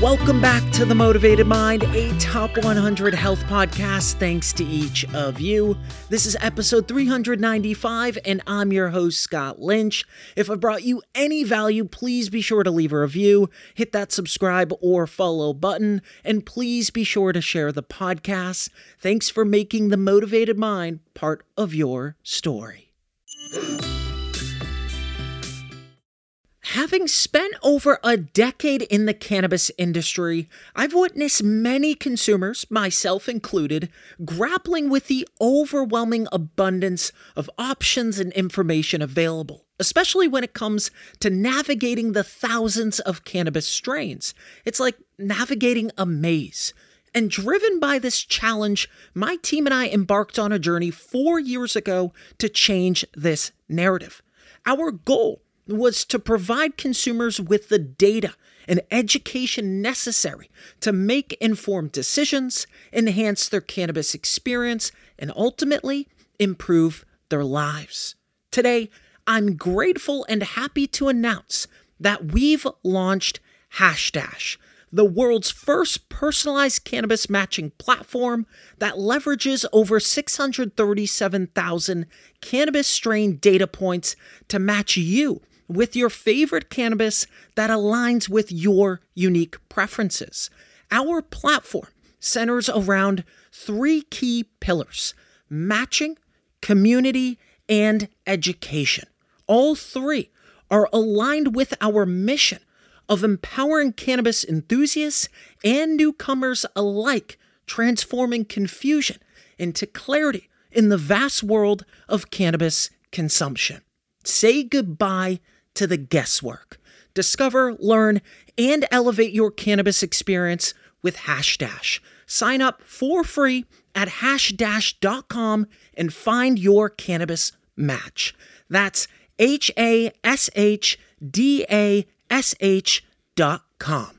Welcome back to The Motivated Mind, a top 100 health podcast. Thanks to each of you. This is episode 395, and I'm your host, Scott Lynch. If I brought you any value, please be sure to leave a review, hit that subscribe or follow button, and please be sure to share the podcast. Thanks for making The Motivated Mind part of your story. Having spent over a decade in the cannabis industry, I've witnessed many consumers, myself included, grappling with the overwhelming abundance of options and information available, especially when it comes to navigating the thousands of cannabis strains. It's like navigating a maze. And driven by this challenge, my team and I embarked on a journey 4 years ago to change this narrative. Our goal was to provide consumers with the data and education necessary to make informed decisions, enhance their cannabis experience, and ultimately improve their lives. Today, I'm grateful and happy to announce that we've launched Hashdash, the world's first personalized cannabis matching platform that leverages over 637,000 cannabis strain data points to match you with your favorite cannabis that aligns with your unique preferences. Our platform centers around three key pillars: matching, community, and education. All three are aligned with our mission of empowering cannabis enthusiasts and newcomers alike, transforming confusion into clarity in the vast world of cannabis consumption. Say goodbye to the guesswork. Discover, learn, and elevate your cannabis experience with Hashdash. Sign up for free at hashdash.com and find your cannabis match. That's HASHDASH.com.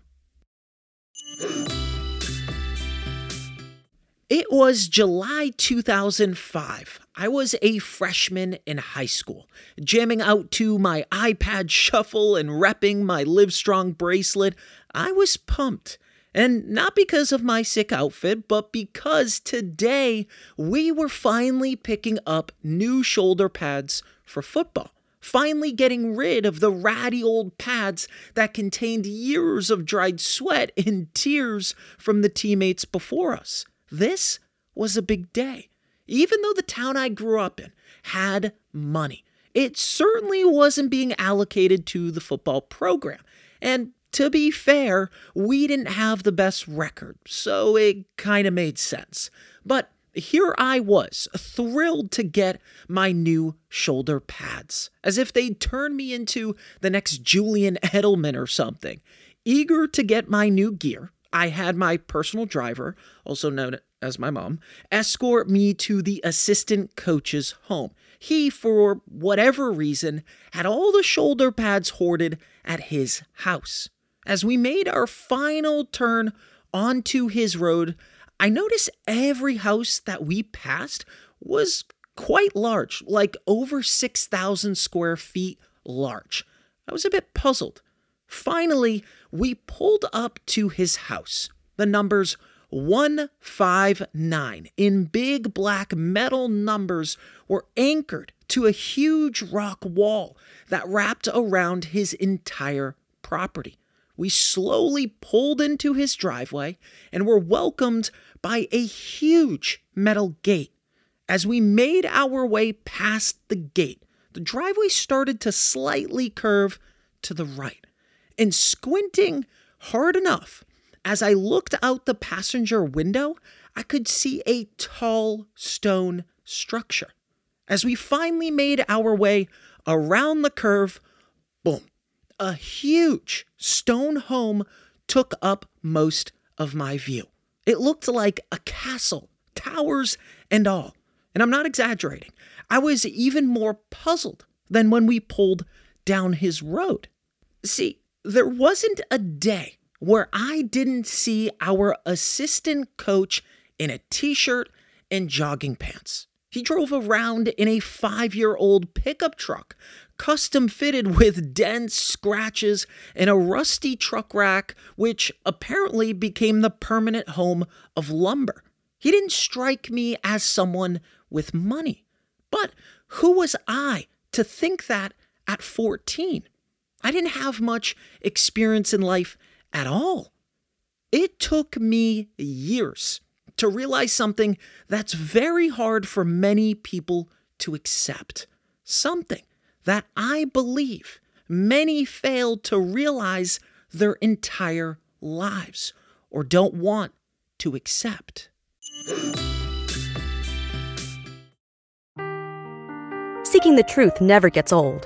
It was July 2005. I was a freshman in high school, jamming out to my iPad shuffle and repping my Livestrong bracelet. I was pumped, and not because of my sick outfit, but because today we were finally picking up new shoulder pads for football, finally getting rid of the ratty old pads that contained years of dried sweat and tears from the teammates before us. This was a big day. Even though the town I grew up in had money, it certainly wasn't being allocated to the football program. And to be fair, we didn't have the best record, so it kind of made sense. But here I was, thrilled to get my new shoulder pads, as if they'd turn me into the next Julian Edelman or something. Eager to get my new gear, I had my personal driver, also known as my mom, escort me to the assistant coach's home. He, for whatever reason, had all the shoulder pads hoarded at his house. As we made our final turn onto his road, I noticed every house that we passed was quite large, like over 6,000 square feet large. I was a bit puzzled. Finally, we pulled up to his house. The numbers 159 in big black metal numbers were anchored to a huge rock wall that wrapped around his entire property. We slowly pulled into his driveway and were welcomed by a huge metal gate. As we made our way past the gate, the driveway started to slightly curve to the right. And squinting hard enough, as I looked out the passenger window, I could see a tall stone structure. As we finally made our way around the curve, boom, a huge stone home took up most of my view. It looked like a castle, towers and all. And I'm not exaggerating. I was even more puzzled than when we pulled down his road. See, there wasn't a day where I didn't see our assistant coach in a t-shirt and jogging pants. He drove around in a 5-year-old pickup truck, custom fitted with dents, scratches, and a rusty truck rack, which apparently became the permanent home of lumber. He didn't strike me as someone with money. But who was I to think that at 14? I didn't have much experience in life at all. It took me years to realize something that's very hard for many people to accept. Something that I believe many fail to realize their entire lives or don't want to accept. Seeking the truth never gets old.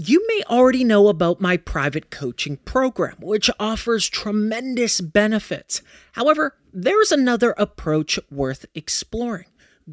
You may already know about my private coaching program, which offers tremendous benefits. However, there's another approach worth exploring: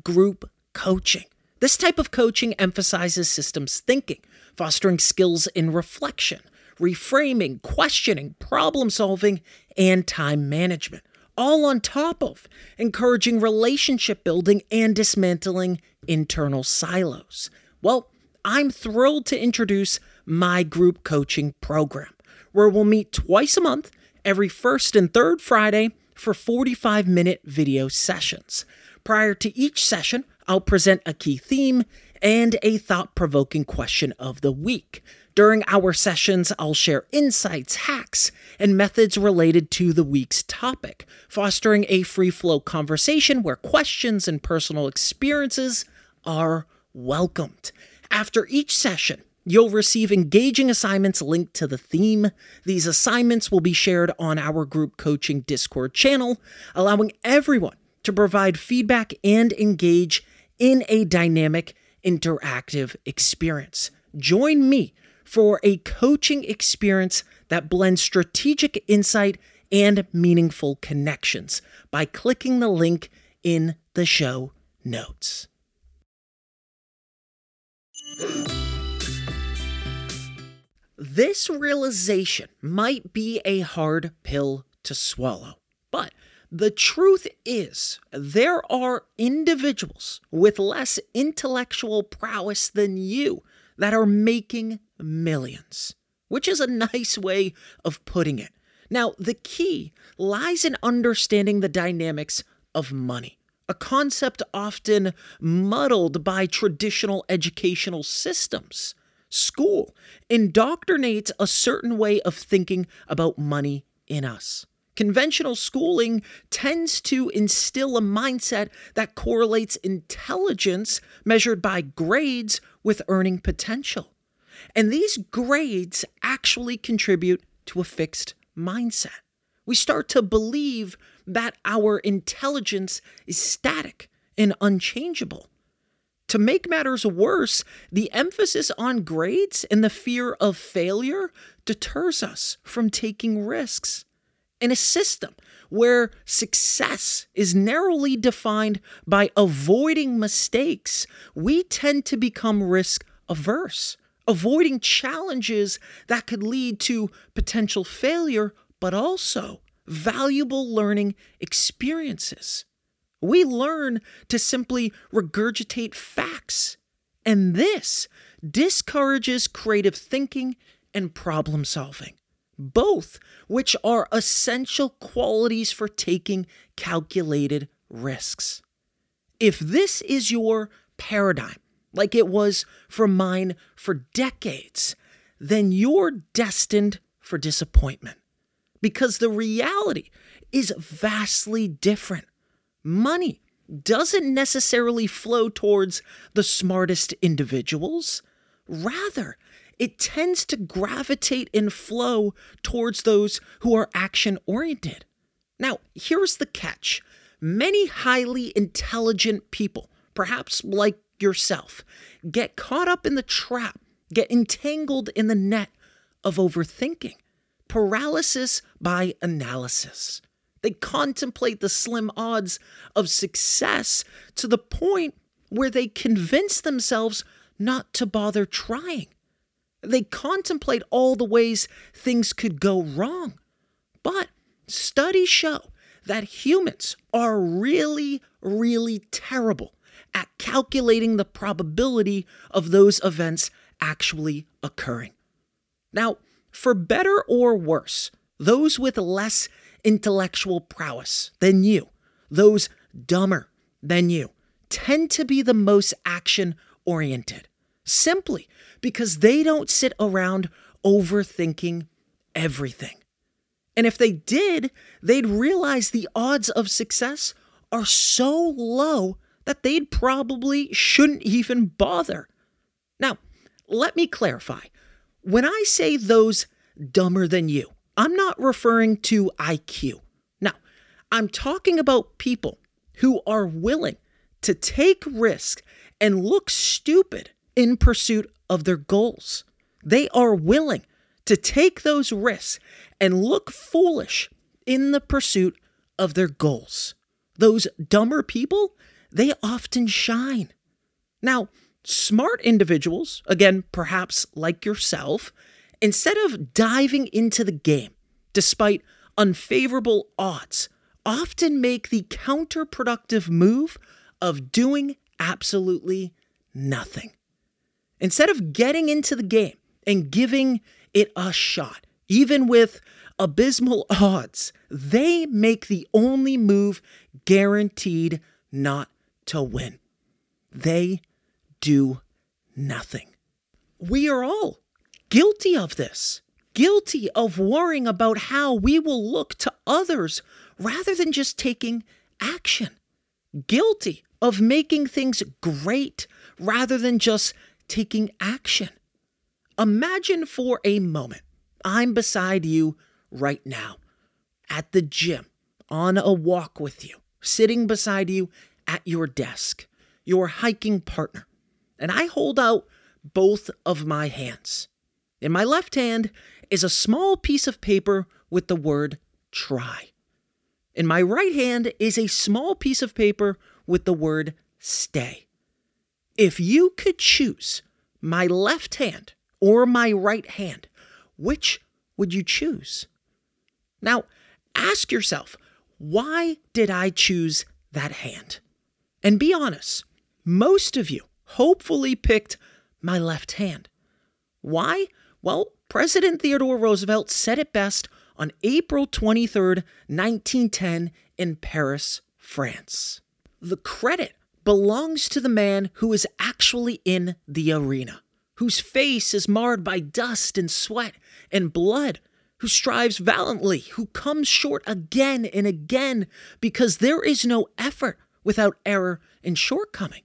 group coaching. This type of coaching emphasizes systems thinking, fostering skills in reflection, reframing, questioning, problem solving, and time management, all on top of encouraging relationship building and dismantling internal silos. Well, I'm thrilled to introduce my group coaching program, where we'll meet twice a month, every first and third Friday, for 45-minute video sessions. Prior to each session, I'll present a key theme and a thought-provoking question of the week. During our sessions, I'll share insights, hacks, and methods related to the week's topic, fostering a free-flow conversation where questions and personal experiences are welcomed. After each session, you'll receive engaging assignments linked to the theme. These assignments will be shared on our group coaching Discord channel, allowing everyone to provide feedback and engage in a dynamic, interactive experience. Join me for a coaching experience that blends strategic insight and meaningful connections by clicking the link in the show notes. This realization might be a hard pill to swallow, but the truth is there are individuals with less intellectual prowess than you that are making millions, which is a nice way of putting it. Now, the key lies in understanding the dynamics of money, a concept often muddled by traditional educational systems. School indoctrinates a certain way of thinking about money in us. Conventional schooling tends to instill a mindset that correlates intelligence measured by grades with earning potential. And these grades actually contribute to a fixed mindset. We start to believe that our intelligence is static and unchangeable. To make matters worse, the emphasis on grades and the fear of failure deters us from taking risks. In a system where success is narrowly defined by avoiding mistakes, we tend to become risk-averse, avoiding challenges that could lead to potential failure, but also valuable learning experiences. We learn to simply regurgitate facts, and this discourages creative thinking and problem solving, both which are essential qualities for taking calculated risks. If this is your paradigm, like it was for mine for decades, then you're destined for disappointment, because the reality is vastly different. Money doesn't necessarily flow towards the smartest individuals. Rather, it tends to gravitate and flow towards those who are action-oriented. Now, here's the catch. Many highly intelligent people, perhaps like yourself, get caught up in the trap, get entangled in the net of overthinking, paralysis by analysis. They contemplate the slim odds of success to the point where they convince themselves not to bother trying. They contemplate all the ways things could go wrong. But studies show that humans are really, really terrible at calculating the probability of those events actually occurring. Now, for better or worse, those with less intellectual prowess than you, those dumber than you, tend to be the most action-oriented, simply because they don't sit around overthinking everything. And if they did, they'd realize the odds of success are so low that they'd probably shouldn't even bother. Now, let me clarify. When I say those dumber than you, I'm not referring to IQ. No, I'm talking about people who are willing to take risks and look stupid in pursuit of their goals. They are willing to take those risks and look foolish in the pursuit of their goals. Those dumber people, they often shine. Now, smart individuals, again, perhaps like yourself, instead of diving into the game, despite unfavorable odds, often make the counterproductive move of doing absolutely nothing. Instead of getting into the game and giving it a shot, even with abysmal odds, they make the only move guaranteed not to win. They do nothing. We are all guilty of this, guilty of worrying about how we will look to others rather than just taking action, guilty of making things great rather than just taking action. Imagine for a moment, I'm beside you right now, at the gym, on a walk with you, sitting beside you at your desk, your hiking partner, and I hold out both of my hands. In my left hand is a small piece of paper with the word try. In my right hand is a small piece of paper with the word stay. If you could choose my left hand or my right hand, which would you choose? Now, ask yourself, why did I choose that hand? And be honest, most of you hopefully picked my left hand. Why? Well, President Theodore Roosevelt said it best on April 23rd, 1910 in Paris, France. The credit belongs to the man who is actually in the arena, whose face is marred by dust and sweat and blood, who strives valiantly, who comes short again and again because there is no effort without error and shortcoming.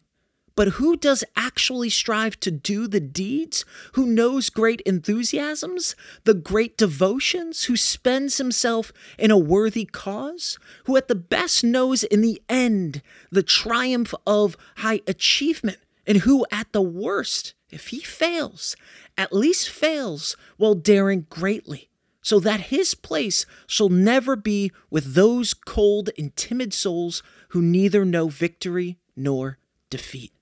But who does actually strive to do the deeds, who knows great enthusiasms, the great devotions, who spends himself in a worthy cause, who at the best knows in the end the triumph of high achievement, and who at the worst, if he fails, at least fails while daring greatly, so that his place shall never be with those cold and timid souls who neither know victory nor defeat.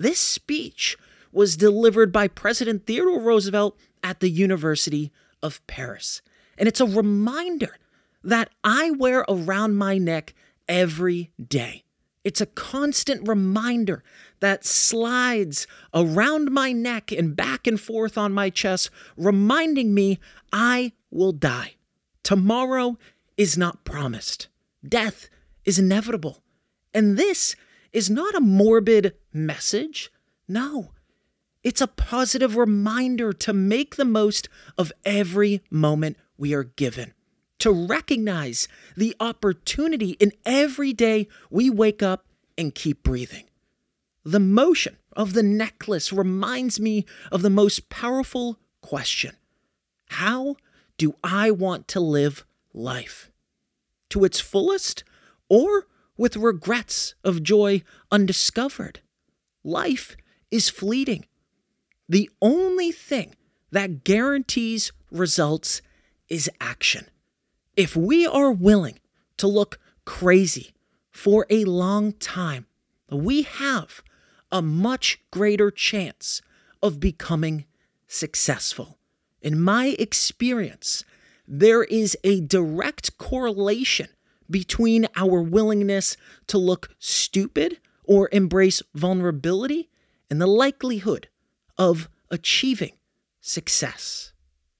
This speech was delivered by President Theodore Roosevelt at the University of Paris. And it's a reminder that I wear around my neck every day. It's a constant reminder that slides around my neck and back and forth on my chest, reminding me I will die. Tomorrow is not promised. Death is inevitable. And this is not a morbid message. No, it's a positive reminder to make the most of every moment we are given, to recognize the opportunity in every day we wake up and keep breathing. The motion of the necklace reminds me of the most powerful question. How do I want to live life? To its fullest or with regrets of joy undiscovered? Life is fleeting. The only thing that guarantees results is action. If we are willing to look crazy for a long time, we have a much greater chance of becoming successful. In my experience, there is a direct correlation between our willingness to look stupid or embrace vulnerability and the likelihood of achieving success.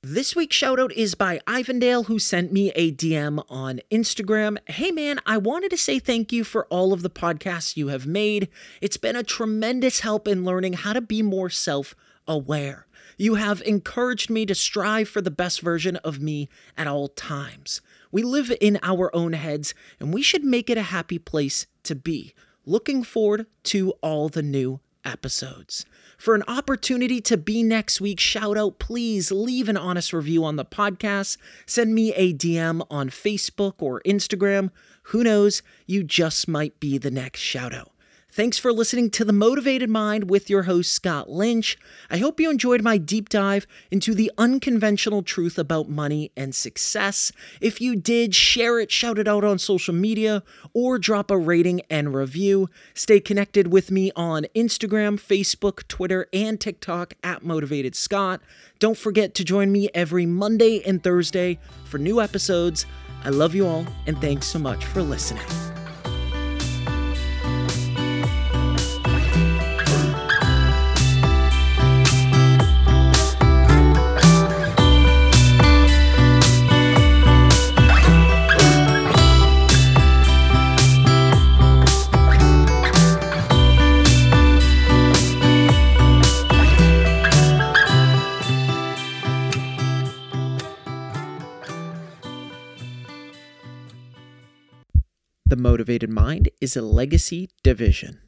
This week's shoutout is by Ivandale, who sent me a DM on Instagram. Hey man, I wanted to say thank you for all of the podcasts you have made. It's been a tremendous help in learning how to be more self-aware. You have encouraged me to strive for the best version of me at all times. We live in our own heads, and we should make it a happy place to be. Looking forward to all the new episodes. For an opportunity to be next week's shout out, please leave an honest review on the podcast. Send me a DM on Facebook or Instagram. Who knows, you just might be the next shout out. Thanks for listening to The Motivated Mind with your host, Scott Lynch. I hope you enjoyed my deep dive into the unconventional truth about money and success. If you did, share it, shout it out on social media, or drop a rating and review. Stay connected with me on Instagram, Facebook, Twitter, and TikTok at Motivated Scott. Don't forget to join me every Monday and Thursday for new episodes. I love you all, and thanks so much for listening. The Motivated Mind is a legacy division.